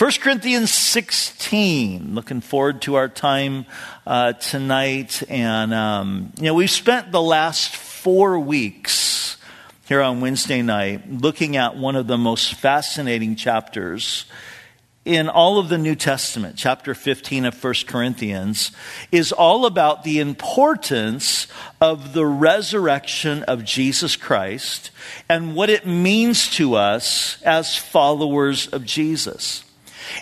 1 Corinthians 16, looking forward to our time tonight. And, we've spent the last 4 weeks here on Wednesday night looking at one of the most fascinating chapters in all of the New Testament. Chapter 15 of 1 Corinthians is all about the importance of the resurrection of Jesus Christ and what it means to us as followers of Jesus.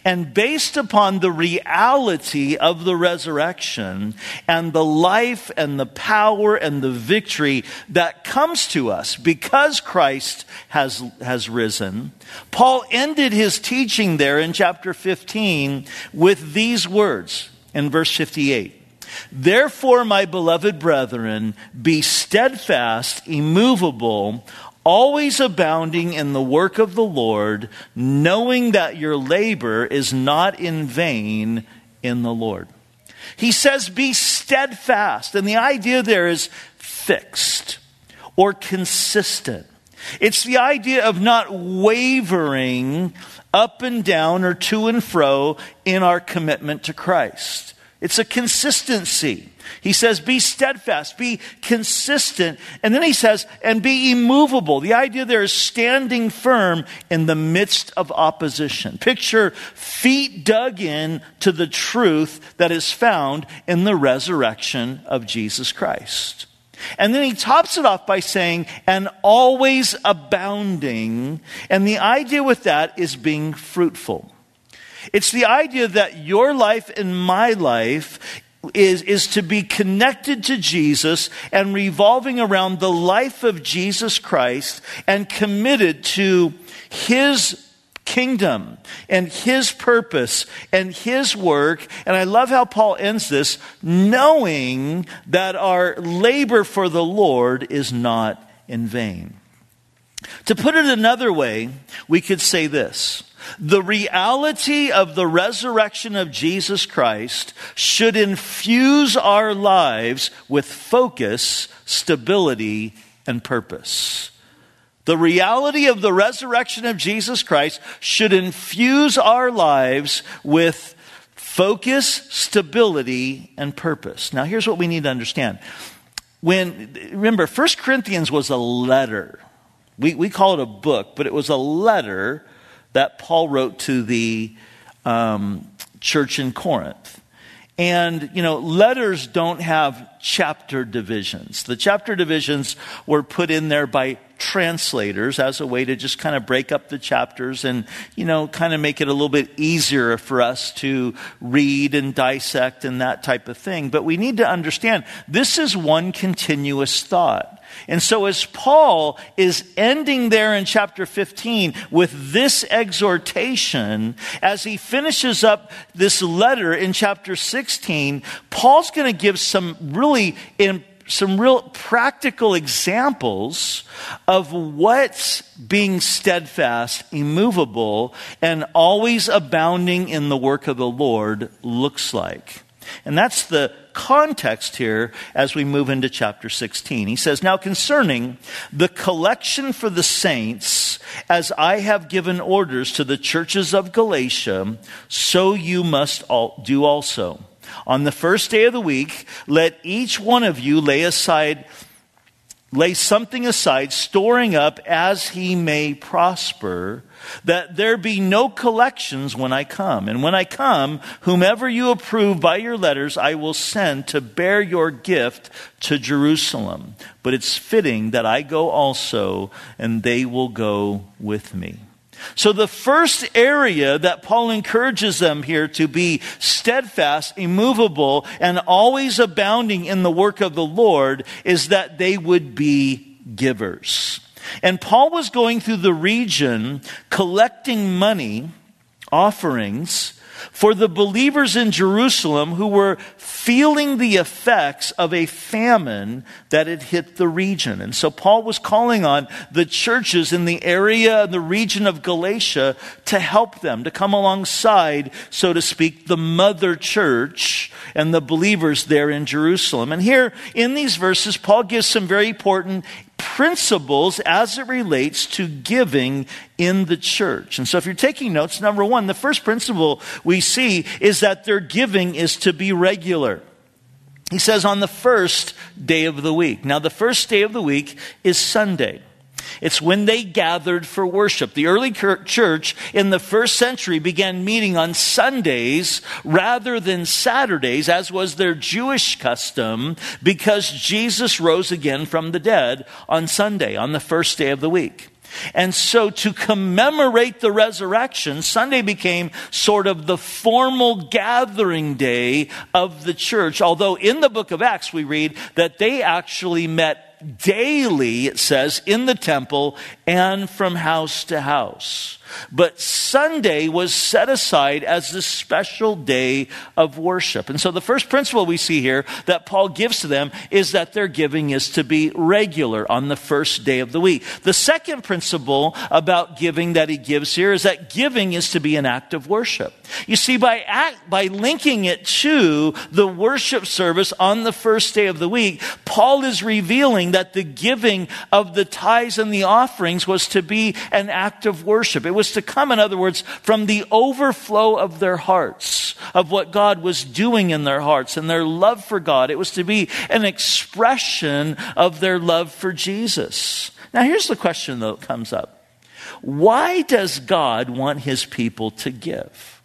And based upon the reality of the resurrection and the life and the power and the victory that comes to us because Christ has risen, Paul ended his teaching there in chapter 15 with these words in verse 58. Therefore, my beloved brethren, be steadfast, immovable, always abounding in the work of the Lord, knowing that your labor is not in vain in the Lord. He says, be steadfast. And the idea there is fixed or consistent. It's the idea of not wavering up and down or to and fro in our commitment to Christ. It's a consistency. He says, be steadfast, be consistent. And then he says, and be immovable. The idea there is standing firm in the midst of opposition. Picture feet dug in to the truth that is found in the resurrection of Jesus Christ. And then he tops it off by saying, and always abounding. And the idea with that is being fruitful. It's the idea that your life and my life is to be connected to Jesus and revolving around the life of Jesus Christ and committed to his kingdom and his purpose and his work. And I love how Paul ends this, knowing that our labor for the Lord is not in vain. To put it another way, we could say this. The reality of the resurrection of Jesus Christ should infuse our lives with focus, stability, and purpose. The reality of the resurrection of Jesus Christ should infuse our lives with focus, stability, and purpose. Now, here's what we need to understand. Remember, 1 Corinthians was a letter. We call it a book, but it was a letter that Paul wrote to the church in Corinth. And, letters don't have chapter divisions. The chapter divisions were put in there by translators as a way to just kind of break up the chapters and, kind of make it a little bit easier for us to read and dissect and that type of thing. But we need to understand this is one continuous thought. And so as Paul is ending there in chapter 15 with this exhortation, as he finishes up this letter in chapter 16, Paul's going to give some real practical examples of what being steadfast, immovable, and always abounding in the work of the Lord looks like. And that's the context here as we move into chapter 16. He says, now concerning the collection for the saints, as I have given orders to the churches of Galatia, so you must do also. On the first day of the week, let each one of you lay something aside, storing up as he may prosper, that there be no collections when I come. And when I come, whomever you approve by your letters, I will send to bear your gift to Jerusalem. But it's fitting that I go also, and they will go with me. So the first area that Paul encourages them here to be steadfast, immovable, and always abounding in the work of the Lord is that they would be givers. And Paul was going through the region collecting money, offerings, for the believers in Jerusalem who were feeling the effects of a famine that had hit the region. And so Paul was calling on the churches in the area, the region of Galatia, to help them, to come alongside, so to speak, the mother church and the believers there in Jerusalem. And here in these verses, Paul gives some very important principles as it relates to giving in the church. And so if you're taking notes, number one, the first principle we see is that their giving is to be regular. He says on the first day of the week. Now, the first day of the week is Sunday. It's when they gathered for worship. The early church in the first century began meeting on Sundays rather than Saturdays, as was their Jewish custom, because Jesus rose again from the dead on Sunday, on the first day of the week. And so to commemorate the resurrection, Sunday became sort of the formal gathering day of the church. Although in the book of Acts, we read that they actually met daily, it says, in the temple and from house to house. But Sunday was set aside as the special day of worship. And so the first principle we see here that Paul gives to them is that their giving is to be regular on the first day of the week. The second principle about giving that he gives here is that giving is to be an act of worship. You see, by linking it to the worship service on the first day of the week, Paul is revealing that the giving of the tithes and the offerings was to be an act of worship. It was to come, in other words, from the overflow of their hearts, of what God was doing in their hearts and their love for God. It was to be an expression of their love for Jesus. Now, here's the question, though, that comes up. Why does God want his people to give?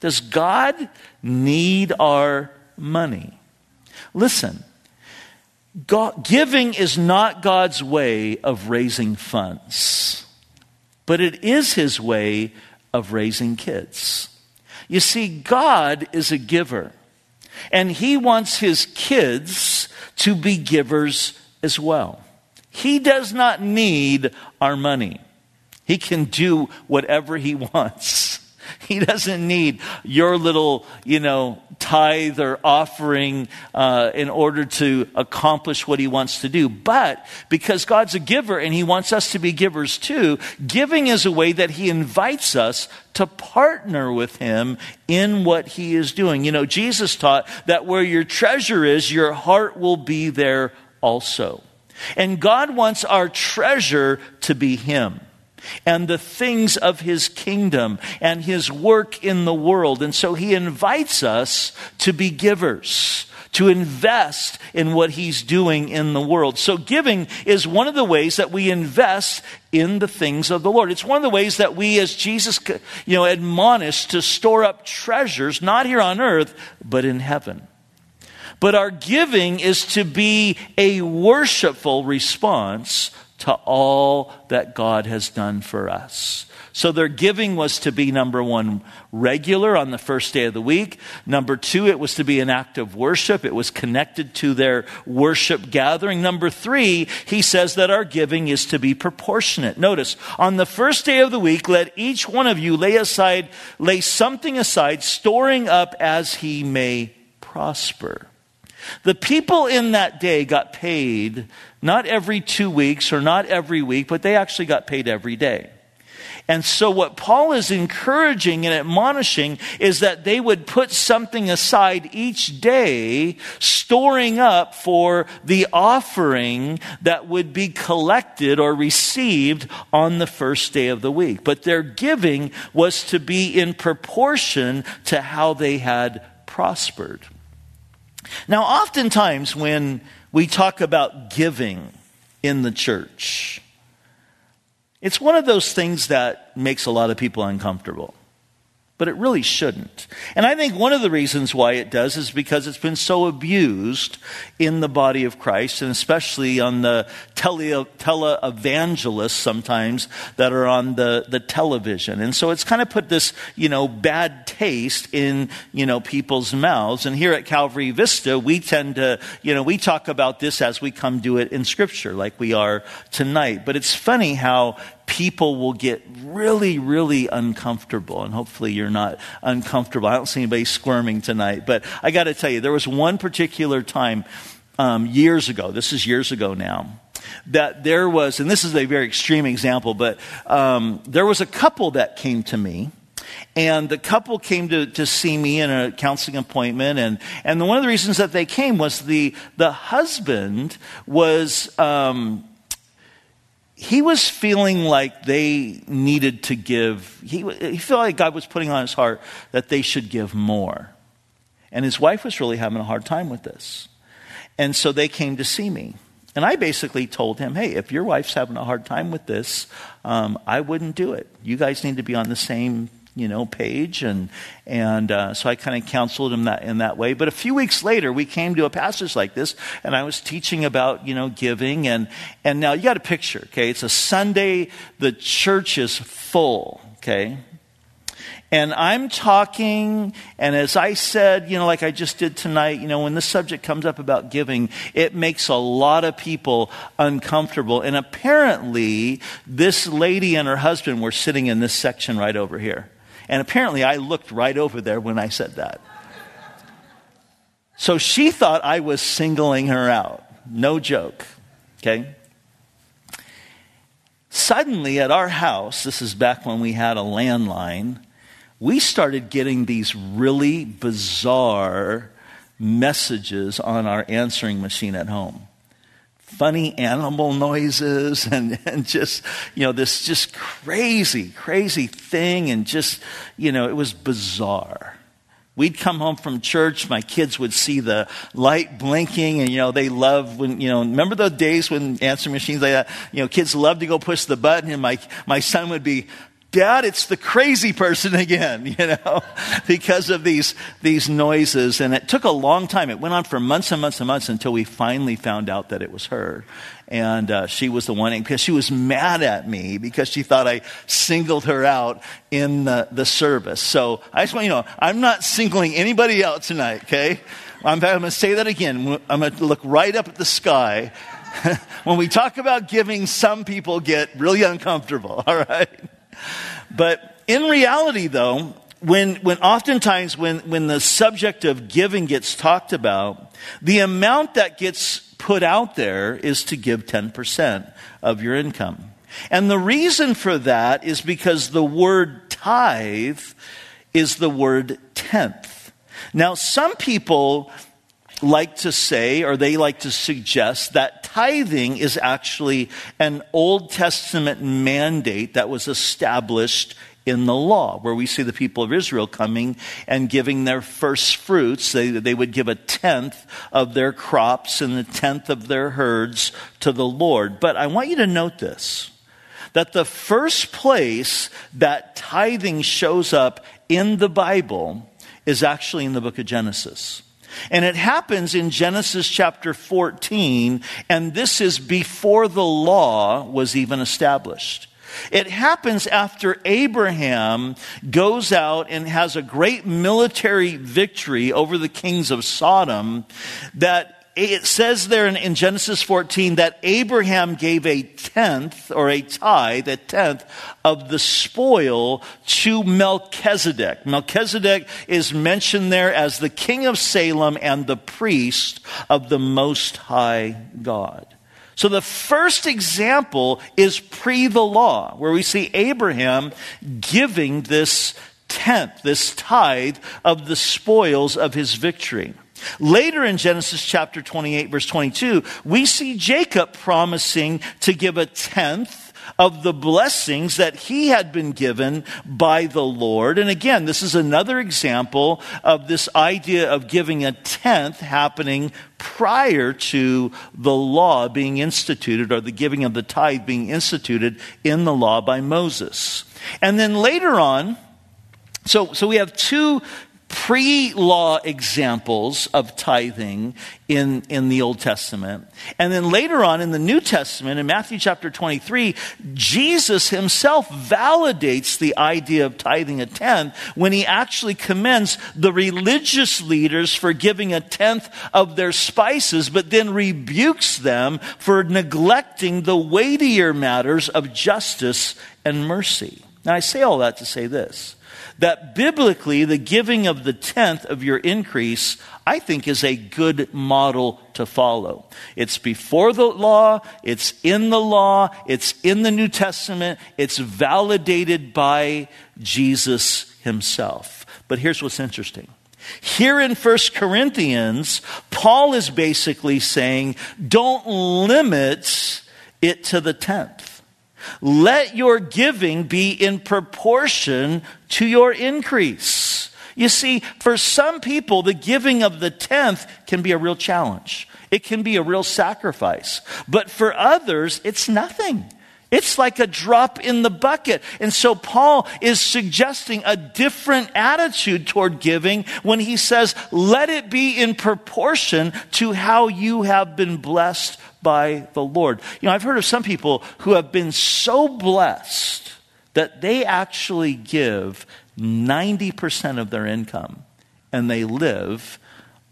Does God need our money? Listen, giving is not God's way of raising funds, but it is his way of raising kids. You see, God is a giver, and he wants his kids to be givers as well. He does not need our money. He can do whatever he wants. He doesn't need your little, tithe or offering in order to accomplish what he wants to do. But because God's a giver and he wants us to be givers too, giving is a way that he invites us to partner with him in what he is doing. Jesus taught that where your treasure is, your heart will be there also. And God wants our treasure to be him and the things of his kingdom and his work in the world. And so he invites us to be givers, to invest in what he's doing in the world. So giving is one of the ways that we invest in the things of the Lord. It's one of the ways that we, as Jesus, admonished to store up treasures, not here on earth, but in heaven. But our giving is to be a worshipful response to all that God has done for us. So their giving was to be, number one, regular on the first day of the week. Number two, it was to be an act of worship. It was connected to their worship gathering. Number three, he says that our giving is to be proportionate. Notice, on the first day of the week, let each one of you lay something aside, storing up as he may prosper. The people in that day got paid not every 2 weeks or not every week, but they actually got paid every day. And so what Paul is encouraging and admonishing is that they would put something aside each day, storing up for the offering that would be collected or received on the first day of the week. But their giving was to be in proportion to how they had prospered. Now, oftentimes when we talk about giving in the church, it's one of those things that makes a lot of people uncomfortable, but it really shouldn't. And I think one of the reasons why it does is because it's been so abused in the body of Christ, and especially on the televangelists sometimes that are on the television. And so it's kind of put this, bad taste in, people's mouths. And here at Calvary Vista, we tend to, we talk about this as we come to it in Scripture, like we are tonight. But it's funny how people will get really, really uncomfortable. And hopefully you're not uncomfortable. I don't see anybody squirming tonight. But I got to tell you, there was one particular time years ago, this is years ago now, that there was, and this is a very extreme example, but there was a couple that came to me. And the couple came to see me in a counseling appointment. And one of the reasons that they came was the husband was he was feeling like they needed to give. He felt like God was putting on his heart that they should give more. And his wife was really having a hard time with this. And so they came to see me. And I basically told him, hey, if your wife's having a hard time with this, I wouldn't do it. You guys need to be on the same, page. And so I kind of counseled him that in that way. But a few weeks later, we came to a passage like this, and I was teaching about, giving. And now you got a picture, okay? It's a Sunday. The church is full, okay? And I'm talking, and as I said, like I just did tonight, when this subject comes up about giving, it makes a lot of people uncomfortable. And apparently, this lady and her husband were sitting in this section right over here. And apparently, I looked right over there when I said that. So she thought I was singling her out. No joke. Okay? Suddenly, at our house, this is back when we had a landline, we started getting these really bizarre messages on our answering machine at home. Funny animal noises and just, this just crazy thing. And just, it was bizarre. We'd come home from church. My kids would see the light blinking, and, they love when, remember those days when answering machines like that, kids love to go push the button, and my son would be, Dad, it's the crazy person again, because of these noises. And it took a long time. It went on for months and months and months until we finally found out that it was her. And she was the one, because she was mad at me because she thought I singled her out in the service. So I just want you to know, I'm not singling anybody out tonight, okay? I'm going to say that again. I'm going to look right up at the sky. When we talk about giving, some people get really uncomfortable, all right? But in reality, though, when the subject of giving gets talked about, the amount that gets put out there is to give 10% of your income. And the reason for that is because the word tithe is the word tenth. Now, some people like to say, or they like to suggest, that tithing is actually an Old Testament mandate that was established in the law, where we see the people of Israel coming and giving their first fruits. They would give a tenth of their crops and a tenth of their herds to the Lord. But I want you to note this, that the first place that tithing shows up in the Bible is actually in the book of Genesis. And it happens in Genesis chapter 14, and this is before the law was even established. It happens after Abraham goes out and has a great military victory over the kings of Sodom, that it says there in Genesis 14 that Abraham gave a tenth, or a tithe, a tenth of the spoil to Melchizedek. Melchizedek is mentioned there as the king of Salem and the priest of the Most High God. So the first example is pre the law, where we see Abraham giving this tenth, this tithe of the spoils of his victory. Later in Genesis chapter 28, verse 22, we see Jacob promising to give a tenth of the blessings that he had been given by the Lord. And again, this is another example of this idea of giving a tenth happening prior to the law being instituted, or the giving of the tithe being instituted in the law by Moses. And then later on, so we have two pre-law examples of tithing in the Old Testament. And then later on in the New Testament, in Matthew chapter 23, Jesus himself validates the idea of tithing a tenth when he actually commends the religious leaders for giving a tenth of their spices, but then rebukes them for neglecting the weightier matters of justice and mercy. Now, I say all that to say this, that biblically, the giving of the tenth of your increase, I think, is a good model to follow. It's before the law, it's in the law, it's in the New Testament, it's validated by Jesus himself. But here's what's interesting. Here in 1 Corinthians, Paul is basically saying, don't limit it to the tenth. Let your giving be in proportion to your increase. You see, for some people, the giving of the tenth can be a real challenge. It can be a real sacrifice. But for others, it's nothing. It's like a drop in the bucket. And so Paul is suggesting a different attitude toward giving when he says, let it be in proportion to how you have been blessed by the Lord. You know, I've heard of some people who have been so blessed that they actually give 90% of their income and they live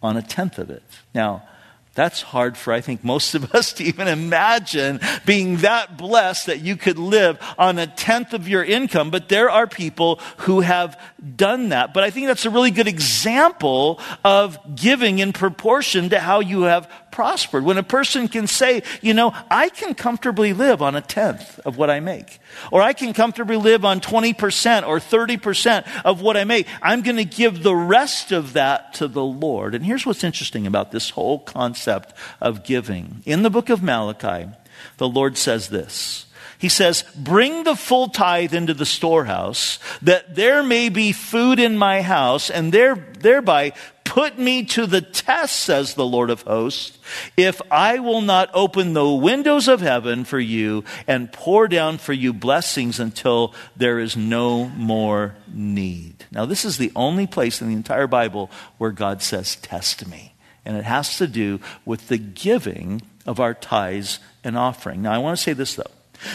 on a tenth of it. Now, that's hard for, I think, most of us to even imagine being that blessed that you could live on a tenth of your income. But there are people who have done that. But I think that's a really good example of giving in proportion to how you have prospered. When a person can say, you know, I can comfortably live on a tenth of what I make. Or I can comfortably live on 20% or 30% of what I make. I'm going to give the rest of that to the Lord. And here's what's interesting about this whole concept of giving. In the book of Malachi, the Lord says this. He says, bring the full tithe into the storehouse, that there may be food in my house, and thereby put me to the test, says the Lord of hosts, if I will not open the windows of heaven for you and pour down for you blessings until there is no more need. Now, this is the only place in the entire Bible where God says, test me. And it has to do with the giving of our tithes and offering. Now, I want to say this, though.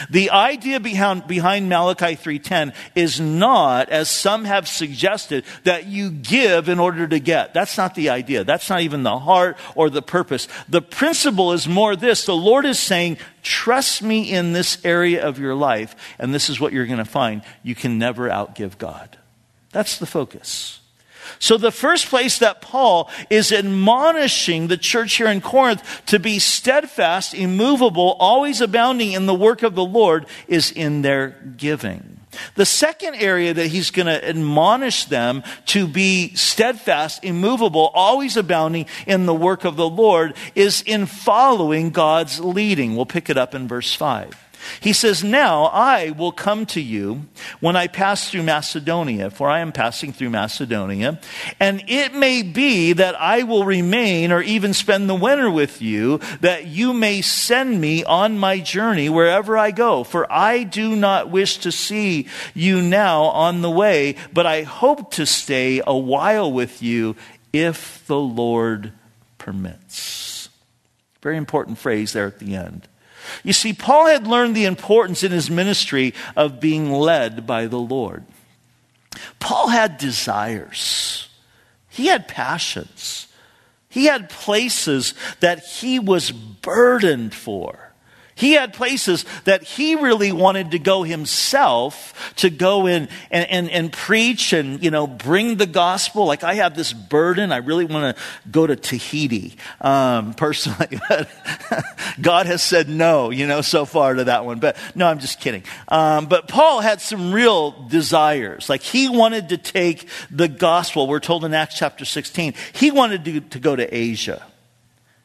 The idea behind Malachi 3:10 is not, as some have suggested, that you give in order to get. That's not the idea. That's not even the heart or the purpose. The principle is more this. The Lord is saying, trust me in this area of your life, and this is what you're going to find. You can never outgive God. That's the focus. So the first place that Paul is admonishing the church here in Corinth to be steadfast, immovable, always abounding in the work of the Lord is in their giving. The second area that he's going to admonish them to be steadfast, immovable, always abounding in the work of the Lord is in following God's leading. We'll pick it up in verse 5. He says, now I will come to you when I pass through Macedonia, for I am passing through Macedonia, and it may be that I will remain or even spend the winter with you, that you may send me on my journey wherever I go. For I do not wish to see you now on the way, but I hope to stay a while with you if the Lord permits. Very important phrase there at the end. You see, Paul had learned the importance in his ministry of being led by the Lord. Paul had desires. He had passions. He had places that he was burdened for. He had places that he really wanted to go himself, to go in and preach and, you know, bring the gospel. Like, I have this burden. I really want to go to Tahiti, personally. God has said no, you know, so far to that one. But no, I'm just kidding. But Paul had some real desires. Like, he wanted to take the gospel. We're told in Acts chapter 16, he wanted to go to Asia.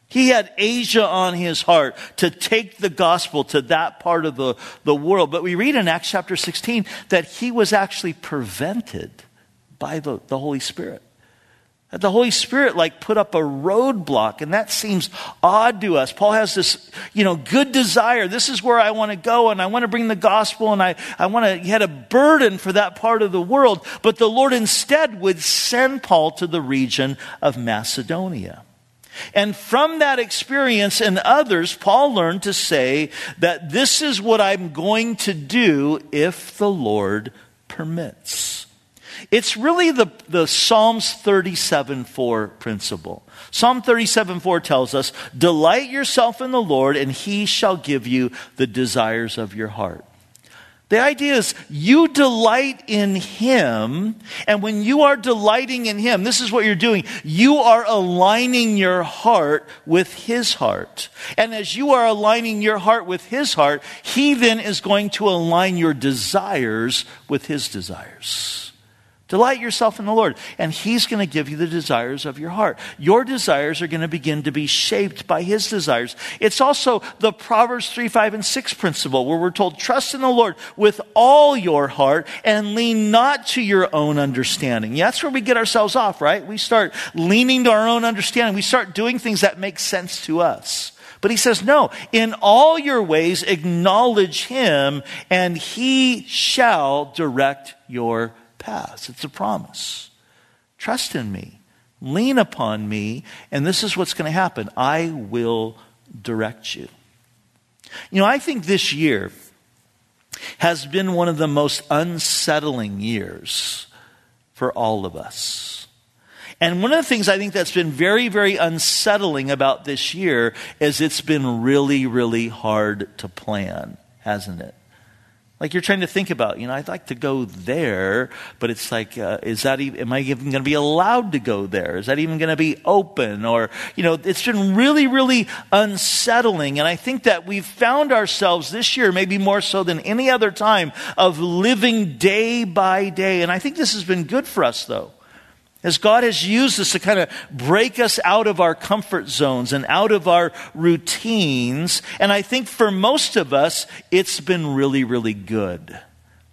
He had Asia on his heart to take the gospel to that part of the world. But we read in Acts chapter 16 that he was actually prevented by the Holy Spirit. That the Holy Spirit like put up a roadblock, and that seems odd to us. Paul has this, you know, good desire. This is where I want to go, and I want to bring the gospel, and I want to, he had a burden for that part of the world. But the Lord instead would send Paul to the region of Macedonia. And from that experience and others, Paul learned to say that this is what I'm going to do if the Lord permits. It's really the Psalms 37:4 principle. Psalm 37:4 tells us, delight yourself in the Lord, and he shall give you the desires of your heart. The idea is you delight in him, and when you are delighting in him, this is what you're doing. You are aligning your heart with his heart. And as you are aligning your heart with his heart, he then is going to align your desires with his desires. Delight yourself in the Lord, and he's going to give you the desires of your heart. Your desires are going to begin to be shaped by his desires. It's also the Proverbs 3, 5, and 6 principle, where we're told, trust in the Lord with all your heart and lean not to your own understanding. Yeah, that's where we get ourselves off, right? We start leaning to our own understanding. We start doing things that make sense to us. But he says, no, in all your ways acknowledge him, and he shall direct your paths. It's a promise. Trust in me. Lean upon me. And this is what's going to happen. I will direct you. You know, I think this year has been one of the most unsettling years for all of us. And one of the things I think that's been very, very unsettling about this year is it's been really, really hard to plan, hasn't it? Like you're trying to think about, you know, I'd like to go there, but it's like, am I even going to be allowed to go there? Is that even going to be open? Or, you know, it's been really, really unsettling. And I think that we've found ourselves this year, maybe more so than any other time, of living day by day. And I think this has been good for us, though. As God has used us to kind of break us out of our comfort zones and out of our routines. And I think for most of us, it's been really, really good.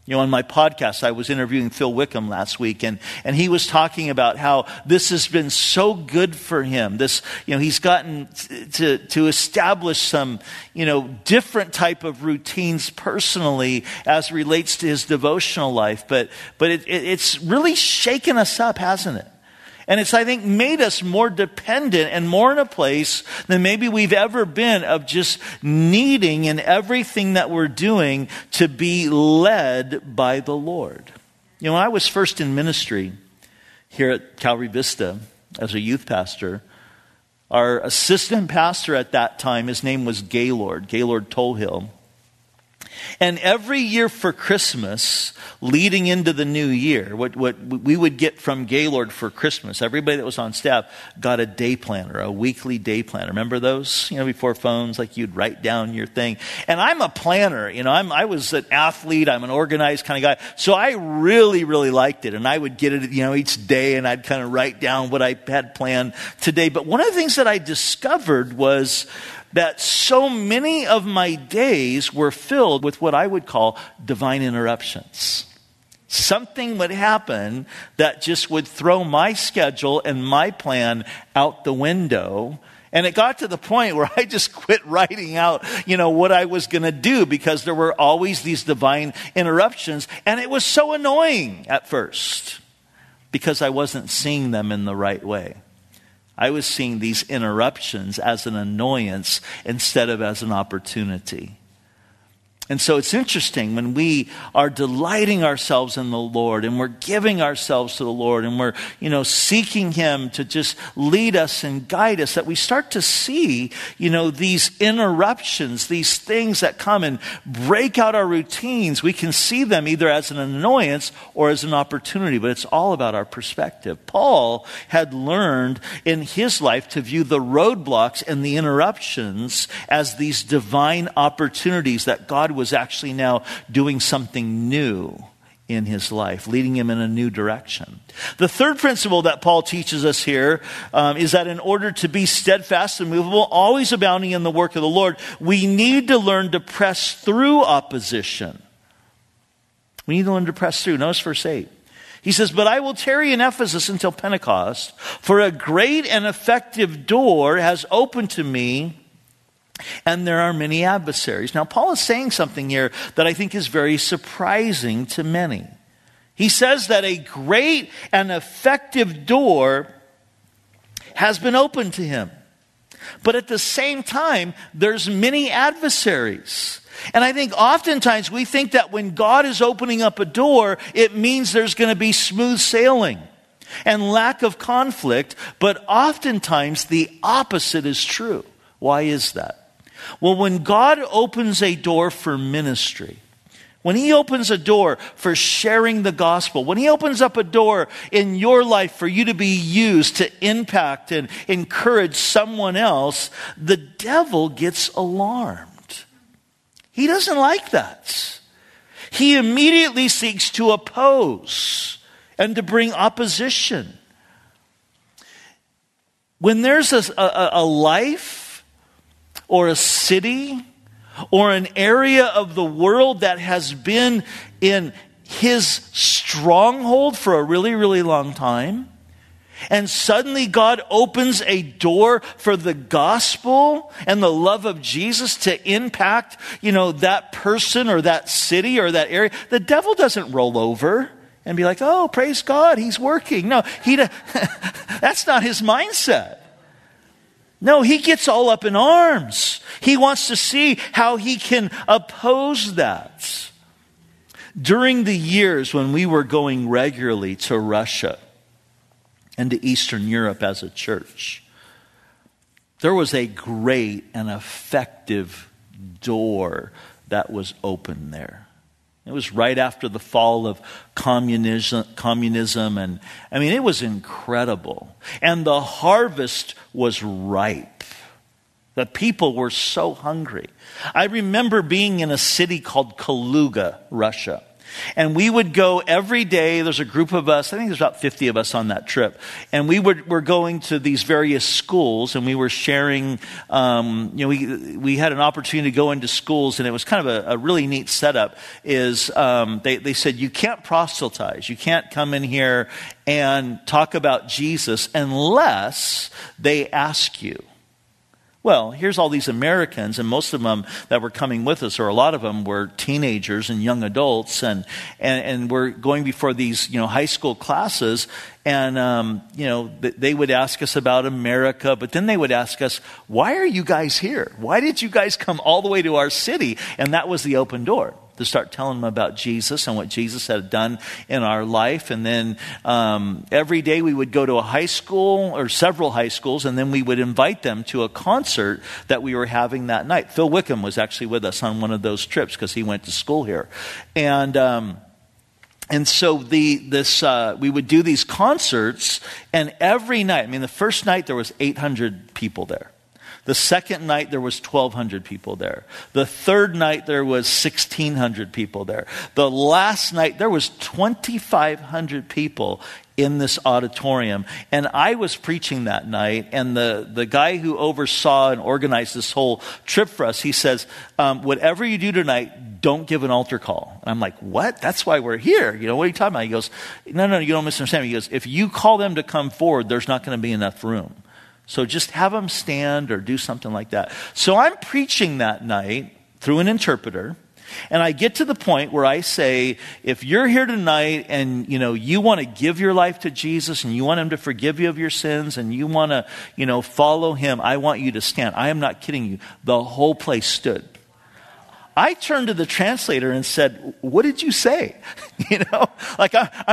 You know, on my podcast, I was interviewing Phil Wickham last week, and he was talking about how this has been so good for him. This, you know, he's gotten to establish some, you know, different type of routines personally as relates to his devotional life. But it's really shaken us up, hasn't it? And it's, I think, made us more dependent and more in a place than maybe we've ever been of just needing in everything that we're doing to be led by the Lord. You know, when I was first in ministry here at Calvary Vista as a youth pastor, our assistant pastor at that time, his name was Gaylord Tolhill. And every year for Christmas, leading into the new year, what we would get from Gaylord for Christmas, everybody that was on staff got a day planner, a weekly day planner. Remember those? You know, before phones, like you'd write down your thing. And I'm a planner. You know, I was an athlete. I'm an organized kind of guy. So I really, really liked it. And I would get it, you know, each day, and I'd kind of write down what I had planned today. But one of the things that I discovered was that so many of my days were filled with what I would call divine interruptions. Something would happen that just would throw my schedule and my plan out the window. And it got to the point where I just quit writing out, you know, what I was going to do, because there were always these divine interruptions. And it was so annoying at first because I wasn't seeing them in the right way. I was seeing these interruptions as an annoyance instead of as an opportunity. And so it's interesting when we are delighting ourselves in the Lord, and we're giving ourselves to the Lord, and we're, you know, seeking him to just lead us and guide us, that we start to see, you know, these interruptions, these things that come and break out our routines. We can see them either as an annoyance or as an opportunity, but it's all about our perspective. Paul had learned in his life to view the roadblocks and the interruptions as these divine opportunities that God was actually now doing something new in his life, leading him in a new direction. The third principle that Paul teaches us here is that in order to be steadfast and immovable, always abounding in the work of the Lord, we need to learn to press through opposition. We need to learn to press through. Notice verse 8. He says, but I will tarry in Ephesus until Pentecost, for a great and effective door has opened to me, and there are many adversaries. Now, Paul is saying something here that I think is very surprising to many. He says that a great and effective door has been opened to him. But at the same time, there's many adversaries. And I think oftentimes we think that when God is opening up a door, it means there's going to be smooth sailing and lack of conflict. But oftentimes the opposite is true. Why is that? Well, when God opens a door for ministry, when he opens a door for sharing the gospel, when he opens up a door in your life for you to be used to impact and encourage someone else, the devil gets alarmed. He doesn't like that. He immediately seeks to oppose and to bring opposition. When there's a life or a city or an area of the world that has been in his stronghold for a really, really long time, and suddenly God opens a door for the gospel and the love of Jesus to impact, that person or that city or that area, the devil doesn't roll over and be like, oh, praise God, he's working. No, that's not his mindset. No, he gets all up in arms. He wants to see how he can oppose that. During the years when we were going regularly to Russia and to Eastern Europe as a church, there was a great and effective door that was open there. It was right after the fall of communism, and it was incredible. And the harvest was ripe. The people were so hungry. I remember being in a city called Kaluga, Russia. And we would go every day. There's a group of us. I think there's about 50 of us on that trip. And we're going to these various schools, and we were sharing. We had an opportunity to go into schools, and it was kind of a really neat setup. They said you can't proselytize, you can't come in here and talk about Jesus unless they ask you. Well, here's all these Americans, and most of them that were coming with us, or a lot of them were teenagers and young adults, and we're going before these high school classes, and they would ask us about America, but then they would ask us, why are you guys here? Why did you guys come all the way to our city? And that was the open door, to start telling them about Jesus and what Jesus had done in our life. And then every day we would go to a high school or several high schools, and then we would invite them to a concert that we were having that night. Phil Wickham was actually with us on one of those trips because he went to school here. And so we would do these concerts, and every night, the first night there was 800 people there. The second night, there was 1,200 people there. The third night, there was 1,600 people there. The last night, there was 2,500 people in this auditorium. And I was preaching that night, and the guy who oversaw and organized this whole trip for us, he says, whatever you do tonight, don't give an altar call. And I'm like, what? That's why we're here. What are you talking about? He goes, no, you don't misunderstand me. He goes, if you call them to come forward, there's not going to be enough room. So just have them stand or do something like that. So I'm preaching that night through an interpreter, and I get to the point where I say, if you're here tonight and you want to give your life to Jesus and you want him to forgive you of your sins and you want to follow him, I want you to stand. I am not kidding you. The whole place stood. I turned to the translator and said, what did you say? I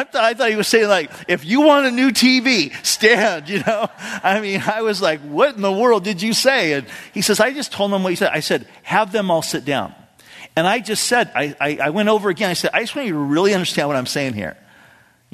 thought he was saying, if you want a new TV, stand, I was like, what in the world did you say? And he says, I just told him what he said. I said, have them all sit down. And I just said, I went over again. I said, I just want you to really understand what I'm saying here.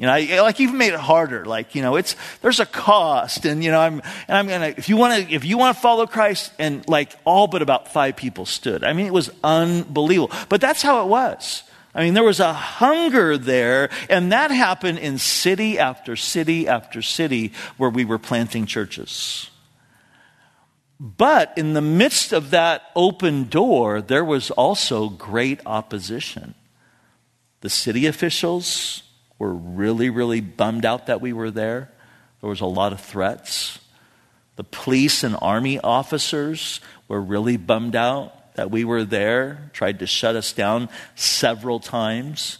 I even made it harder. There's a cost, and if you want to follow Christ, and all but about 5 people stood. It was unbelievable. But that's how it was. There was a hunger there, and that happened in city after city after city where we were planting churches. But in the midst of that open door, there was also great opposition. The city officials were really, really bummed out that we were there. There was a lot of threats. The police and army officers were really bummed out that we were there, tried to shut us down several times.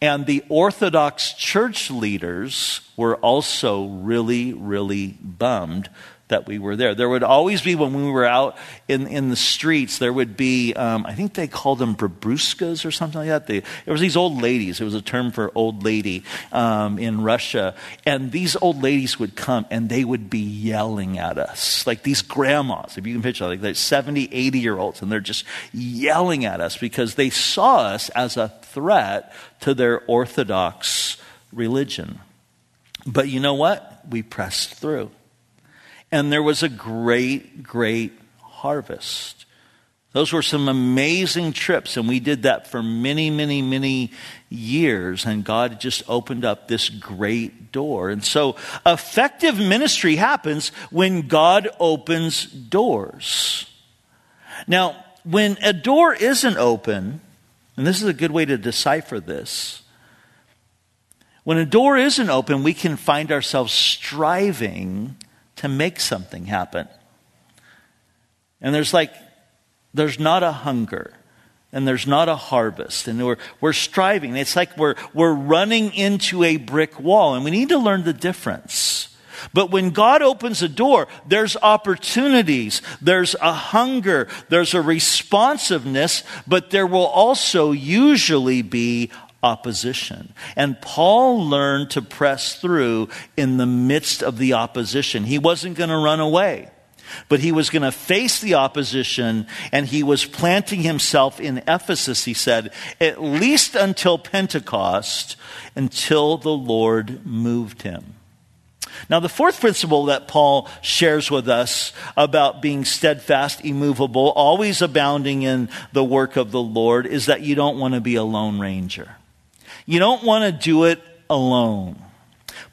And the Orthodox church leaders were also really, really bummed that we were there. There would always be, when we were out in the streets, there would be, I think they called them babruskas or something like that. There was these old ladies. It was a term for old lady in Russia. And these old ladies would come, and they would be yelling at us. Like these grandmas, if you can picture, they're 70, 80-year-olds, and they're just yelling at us because they saw us as a threat to their Orthodox religion. But you know what? We pressed through. And there was a great, great harvest. Those were some amazing trips, and we did that for many, many, many years, and God just opened up this great door. And so effective ministry happens when God opens doors. Now, when a door isn't open, and this is a good way to decipher this, when a door isn't open, we can find ourselves striving to make something happen. And there's not a hunger, and there's not a harvest, and we're striving. It's like we're running into a brick wall, and we need to learn the difference. But when God opens a door, there's opportunities, there's a hunger, there's a responsiveness, but there will also usually be opposition. And Paul learned to press through in the midst of the opposition. He wasn't going to run away. But he was going to face the opposition, and he was planting himself in Ephesus, he said, at least until Pentecost, until the Lord moved him. Now, the fourth principle that Paul shares with us about being steadfast, immovable, always abounding in the work of the Lord is that you don't want to be a lone ranger. You don't want to do it alone.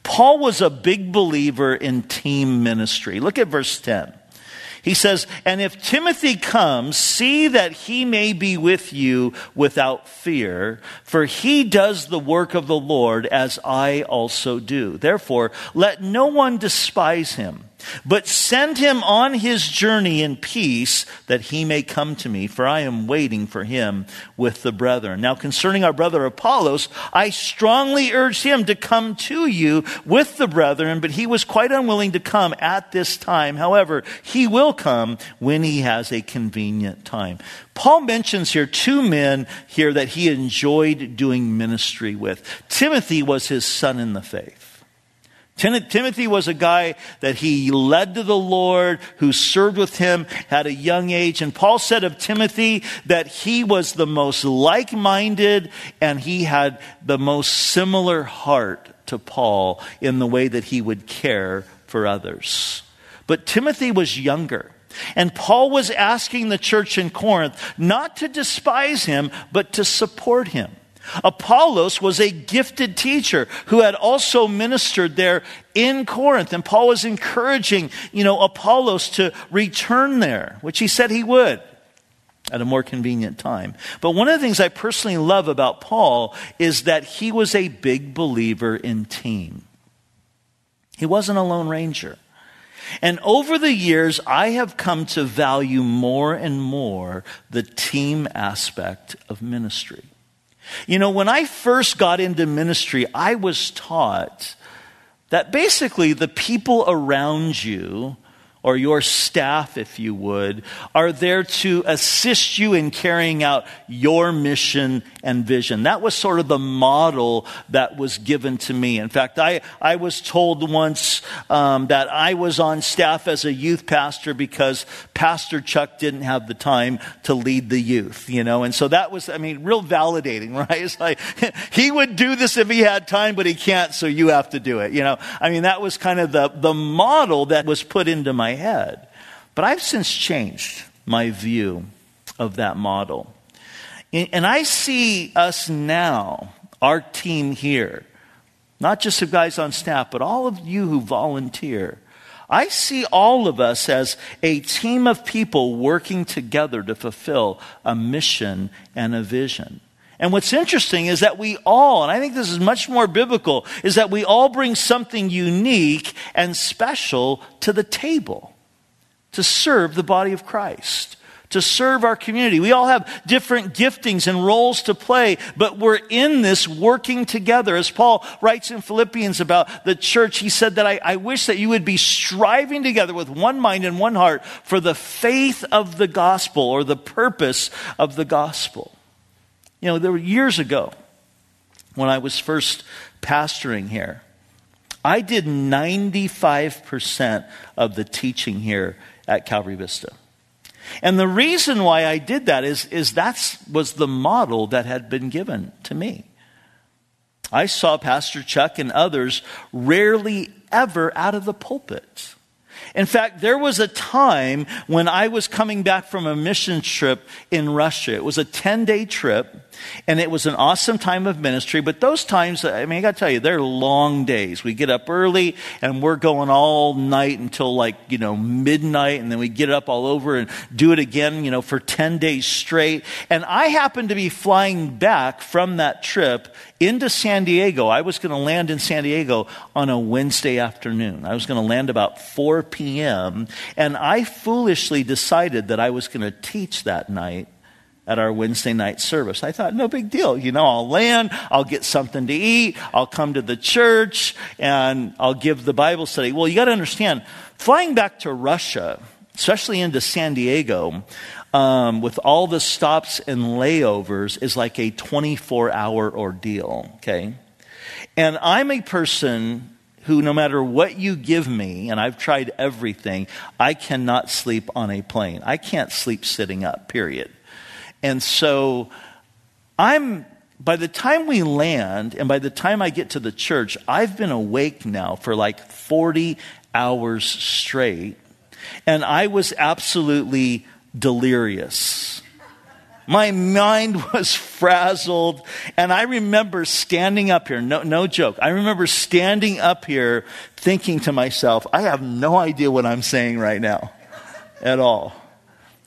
Paul was a big believer in team ministry. Look at verse 10. He says, "And if Timothy comes, see that he may be with you without fear, for he does the work of the Lord as I also do. Therefore, let no one despise him, but send him on his journey in peace that he may come to me, for I am waiting for him with the brethren. Now concerning our brother Apollos, I strongly urged him to come to you with the brethren, but he was quite unwilling to come at this time. However, he will come when he has a convenient time." Paul mentions here two men here that he enjoyed doing ministry with. Timothy was his son in the faith. Timothy was a guy that he led to the Lord, who served with him at a young age. And Paul said of Timothy that he was the most like-minded, and he had the most similar heart to Paul in the way that he would care for others. But Timothy was younger. And Paul was asking the church in Corinth not to despise him, but to support him. Apollos was a gifted teacher who had also ministered there in Corinth. And Paul was encouraging, Apollos to return there, which he said he would at a more convenient time. But one of the things I personally love about Paul is that he was a big believer in team. He wasn't a lone ranger. And over the years, I have come to value more and more the team aspect of ministry. When I first got into ministry, I was taught that basically the people around you, or your staff, if you would, are there to assist you in carrying out your mission and vision. That was sort of the model that was given to me. In fact, I was told once that I was on staff as a youth pastor because Pastor Chuck didn't have the time to lead the youth, And so that was, real validating, right? It's like, he would do this if he had time, but he can't, so you have to do it, That was kind of the model that was put into my head. But I've since changed my view of that model. And I see us now, our team here, not just the guys on staff, but all of you who volunteer. I see all of us as a team of people working together to fulfill a mission and a vision. And what's interesting is that we all, and I think this is much more biblical, is that we all bring something unique and special to the table to serve the body of Christ, to serve our community. We all have different giftings and roles to play, but we're in this working together. As Paul writes in Philippians about the church, he said that I wish that you would be striving together with one mind and one heart for the faith of the gospel, or the purpose of the gospel. There were years ago when I was first pastoring here, I did 95% of the teaching here at Calvary Vista. And the reason why I did that is that was the model that had been given to me. I saw Pastor Chuck and others rarely ever out of the pulpit. In fact, there was a time when I was coming back from a mission trip in Russia. It was a 10-day trip, and it was an awesome time of ministry. But those times, I got to tell you, they're long days. We get up early, and we're going all night until midnight, and then we get up all over and do it again, for 10 days straight. And I happened to be flying back from that trip into San Diego. I was going to land in San Diego on a Wednesday afternoon. I was going to land about 4 p.m., and I foolishly decided that I was going to teach that night at our Wednesday night service. I thought, no big deal. I'll land, I'll get something to eat, I'll come to the church, and I'll give the Bible study. Well, you got to understand, flying back to Russia, especially into San Diego, with all the stops and layovers, is like a 24-hour ordeal, okay? And I'm a person who, no matter what you give me, and I've tried everything, I cannot sleep on a plane. I can't sleep sitting up, period. And so by the time we land and by the time I get to the church, I've been awake now for like 40 hours straight. And I was absolutely delirious. My mind was frazzled. And I remember standing up here, no joke. I remember standing up here thinking to myself, I have no idea what I'm saying right now at all.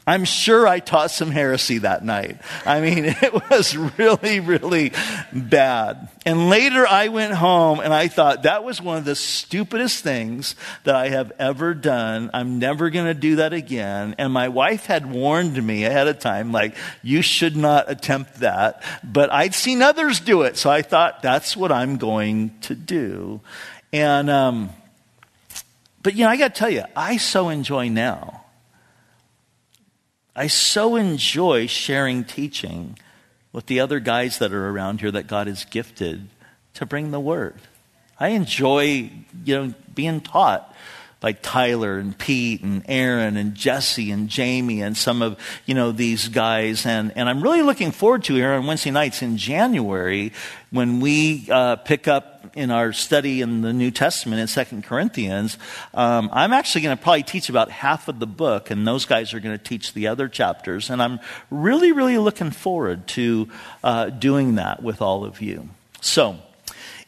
I'm sure I taught some heresy that night. It was really, really bad. And later I went home and I thought that was one of the stupidest things that I have ever done. I'm never going to do that again. And my wife had warned me ahead of time, you should not attempt that. But I'd seen others do it. So I thought that's what I'm going to do. And, but I got to tell you, I so enjoy now. I so enjoy sharing teaching with the other guys that are around here that God has gifted to bring the word. I enjoy, being taught by Tyler and Pete and Aaron and Jesse and Jamie and some of, these guys. And I'm really looking forward to here on Wednesday nights in January when we pick up in our study in the New Testament in 2 Corinthians. I'm actually going to probably teach about half of the book, and those guys are going to teach the other chapters. And I'm really, really looking forward to doing that with all of you. So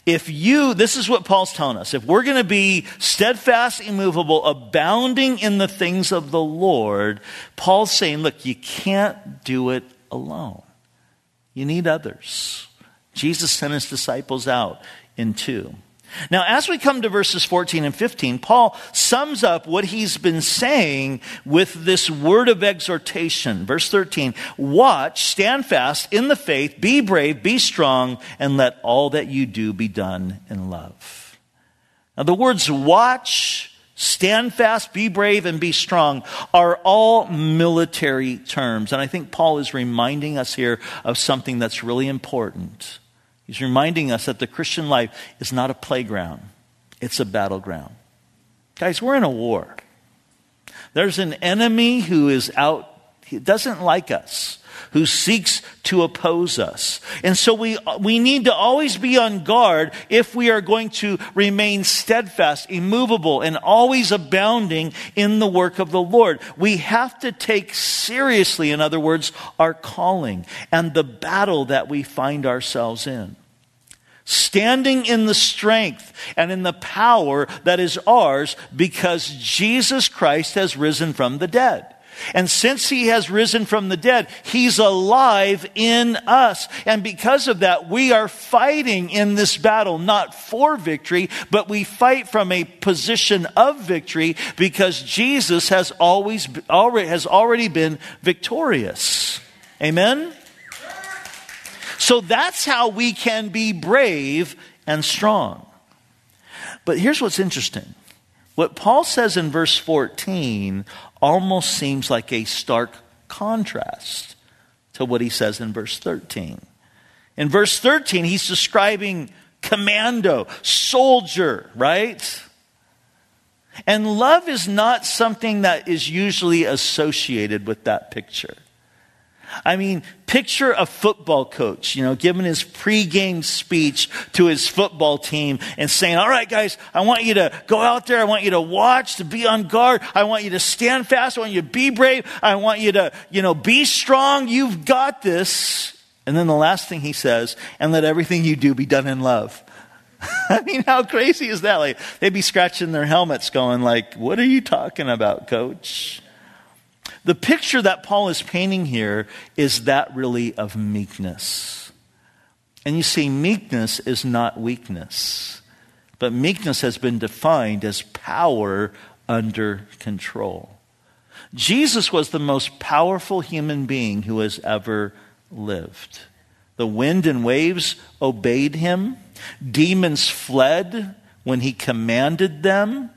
this is what Paul's telling us. If we're going to be steadfast, immovable, abounding in the things of the Lord, Paul's saying, look, you can't do it alone. You need others. Jesus sent his disciples out in 2. Now, as we come to verses 14 and 15, Paul sums up what he's been saying with this word of exhortation. Verse 13, watch, stand fast in the faith, be brave, be strong, and let all that you do be done in love. Now, the words watch, stand fast, be brave, and be strong are all military terms. And I think Paul is reminding us here of something that's really important. He's reminding us that the Christian life is not a playground. It's a battleground. Guys, we're in a war. There's an enemy who is out, he doesn't like us, who seeks to oppose us. And so we need to always be on guard if we are going to remain steadfast, immovable, and always abounding in the work of the Lord. We have to take seriously, in other words, our calling and the battle that we find ourselves in. Standing in the strength and in the power that is ours because Jesus Christ has risen from the dead. And since he has risen from the dead, he's alive in us. And because of that, we are fighting in this battle, not for victory, but we fight from a position of victory because Jesus has already been victorious. Amen? So that's how we can be brave and strong. But here's what's interesting. What Paul says in verse 14 almost seems like a stark contrast to what he says in verse 13. In verse 13, he's describing commando, soldier, right? And love is not something that is usually associated with that picture. I mean, picture a football coach, giving his pregame speech to his football team and saying, all right, guys, I want you to go out there. I want you to watch, to be on guard. I want you to stand fast. I want you to be brave. I want you to, be strong. You've got this. And then the last thing he says, and let everything you do be done in love. I mean, how crazy is that? Like, they'd be scratching their helmets going like, what are you talking about, coach? The picture that Paul is painting here is that really of meekness. And you see, meekness is not weakness. But meekness has been defined as power under control. Jesus was the most powerful human being who has ever lived. The wind and waves obeyed him. Demons fled when he commanded them.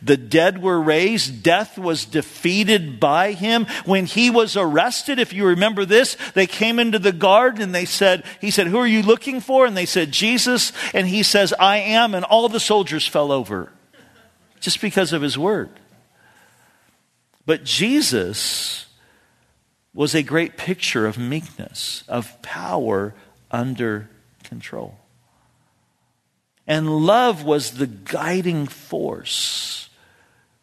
The dead were raised. Death was defeated by him. When he was arrested, if you remember this, they came into the garden and he said, who are you looking for? And they said, Jesus. And he says, I am. And all the soldiers fell over just because of his word. But Jesus was a great picture of meekness, of power under control. And love was the guiding force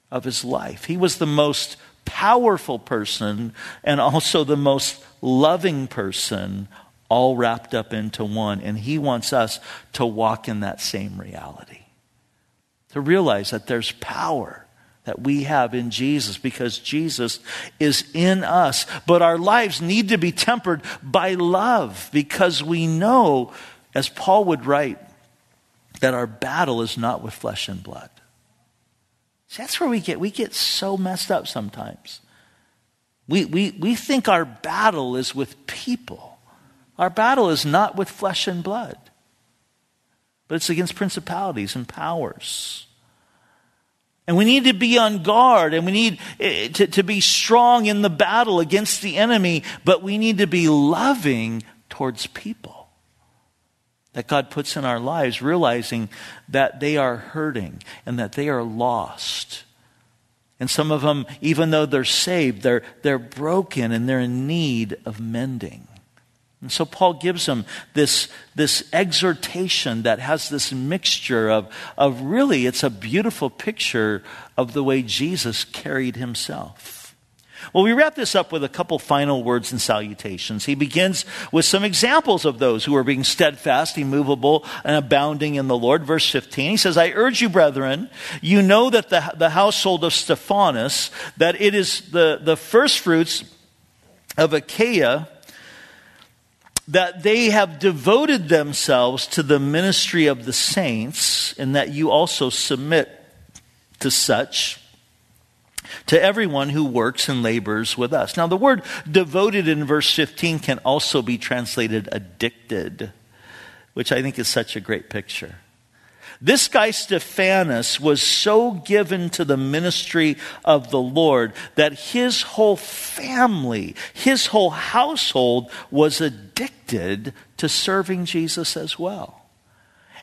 of his life. He was the most powerful person and also the most loving person, all wrapped up into one. And he wants us to walk in that same reality, to realize that there's power that we have in Jesus because Jesus is in us. But our lives need to be tempered by love because we know, as Paul would write, that our battle is not with flesh and blood. See, that's where we get so messed up sometimes. We think our battle is with people. Our battle is not with flesh and blood, but it's against principalities and powers. And we need to be on guard, and we need to be strong in the battle against the enemy, but we need to be loving towards people that God puts in our lives, realizing that they are hurting and that they are lost. And some of them, even though they're saved, they're broken and they're in need of mending. And so Paul gives them this exhortation that has this mixture of really, it's a beautiful picture of the way Jesus carried himself. Well, we wrap this up with a couple final words and salutations. He begins with some examples of those who are being steadfast, immovable, and abounding in the Lord. Verse 15, he says, I urge you, brethren, you know that the household of Stephanas, that it is the first fruits of Achaia, that they have devoted themselves to the ministry of the saints, and that you also submit to such, to everyone who works and labors with us. Now, the word devoted in verse 15 can also be translated addicted, which I think is such a great picture. This guy Stephanas was so given to the ministry of the Lord that his whole family, his whole household was addicted to serving Jesus as well.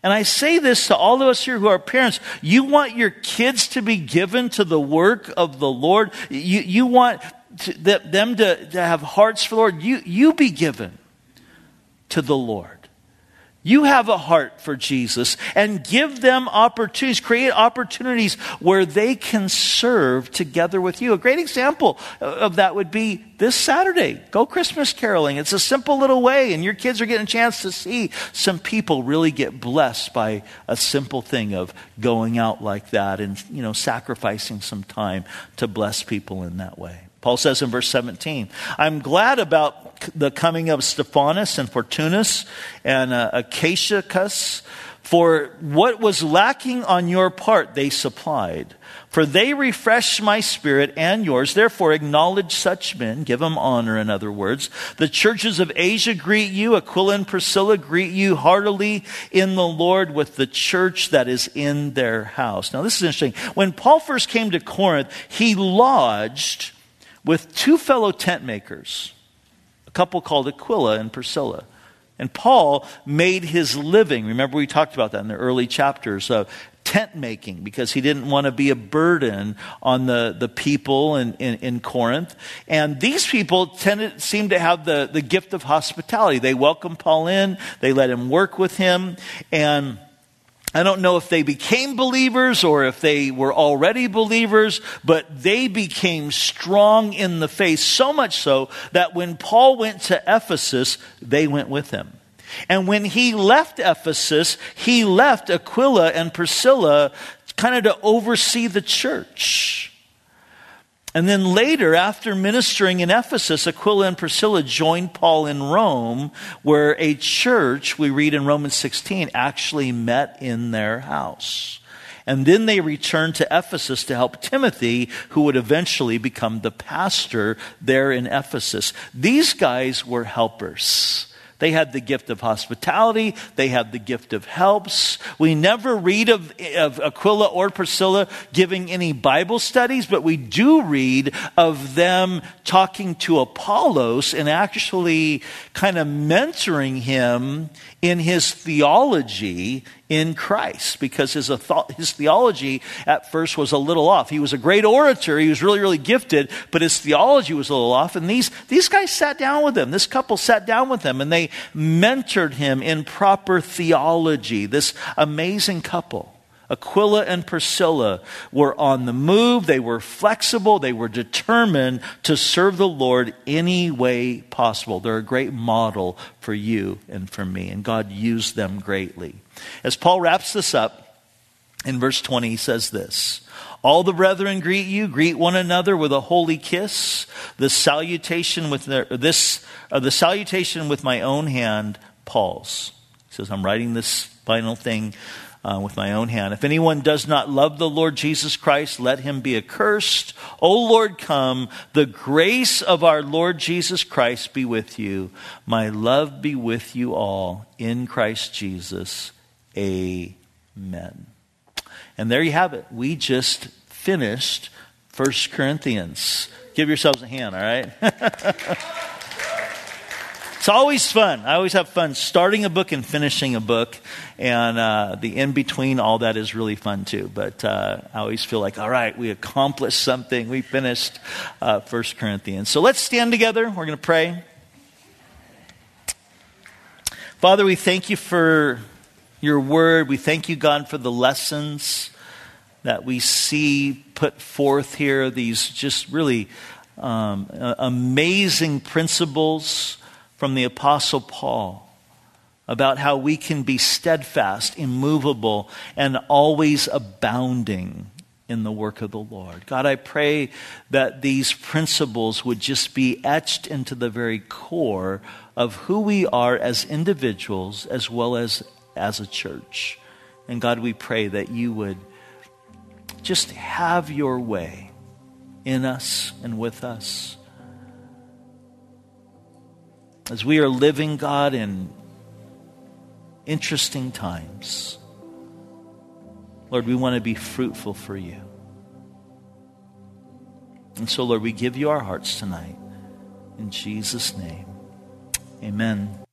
And I say this to all of us here who are parents. You want your kids to be given to the work of the Lord. You want them to have hearts for the Lord. You be given to the Lord. You have a heart for Jesus and give them opportunities, create opportunities where they can serve together with you. A great example of that would be this Saturday. Go Christmas caroling. It's a simple little way, and your kids are getting a chance to see some people really get blessed by a simple thing of going out like that and, sacrificing some time to bless people in that way. Paul says in verse 17, I'm glad about the coming of Stephanas and Fortunus and Achaicus, for what was lacking on your part they supplied. For they refreshed my spirit and yours. Therefore acknowledge such men, give them honor, in other words. The churches of Asia greet you. Aquila and Priscilla greet you heartily in the Lord with the church that is in their house. Now this is interesting. When Paul first came to Corinth, he lodged with two fellow tent makers, a couple called Aquila and Priscilla. And Paul made his living. Remember, we talked about that in the early chapters of tent-making because he didn't want to be a burden on the people in Corinth. And these people seemed to have the gift of hospitality. They welcomed Paul in. They let him work with him. And I don't know if they became believers or if they were already believers, but they became strong in the faith, so much so that when Paul went to Ephesus, they went with him. And when he left Ephesus, he left Aquila and Priscilla kind of to oversee the church. And then later, after ministering in Ephesus, Aquila and Priscilla joined Paul in Rome, where a church, we read in Romans 16, actually met in their house. And then they returned to Ephesus to help Timothy, who would eventually become the pastor there in Ephesus. These guys were helpers. They had the gift of hospitality. They had the gift of helps. We never read of Aquila or Priscilla giving any Bible studies, but we do read of them talking to Apollos and actually kind of mentoring him in his theology in Christ, because his theology at first was a little off. He was a great orator. He was really, really gifted, but his theology was a little off. And these guys sat down with him. This couple sat down with him, and they mentored him in proper theology. This amazing couple. Aquila and Priscilla were on the move. They were flexible. They were determined to serve the Lord any way possible. They're a great model for you and for me, and God used them greatly. As Paul wraps this up, in verse 20, he says this: "All the brethren greet you. Greet one another with a holy kiss. The salutation with my own hand, Paul's." He says, I'm writing this final thing with my own hand. "If anyone does not love the Lord Jesus Christ, let him be accursed. O Lord, come. The grace of our Lord Jesus Christ be with you. My love be with you all in Christ Jesus. Amen." And there you have it. We just finished 1 Corinthians. Give yourselves a hand, all right? It's always fun. I always have fun starting a book and finishing a book. And the in-between, all that is really fun too. But I always feel like, all right, we accomplished something. We finished 1 Corinthians. So let's stand together. We're going to pray. Father, we thank you for your word. We thank you, God, for the lessons that we see put forth here. These just really amazing principles from the Apostle Paul about how we can be steadfast, immovable, and always abounding in the work of the Lord. God, I pray that these principles would just be etched into the very core of who we are as individuals as well as a church. And God, we pray that you would just have your way in us and with us. As we are living, God, in interesting times, Lord, we want to be fruitful for you. And so, Lord, we give you our hearts tonight. In Jesus' name, amen.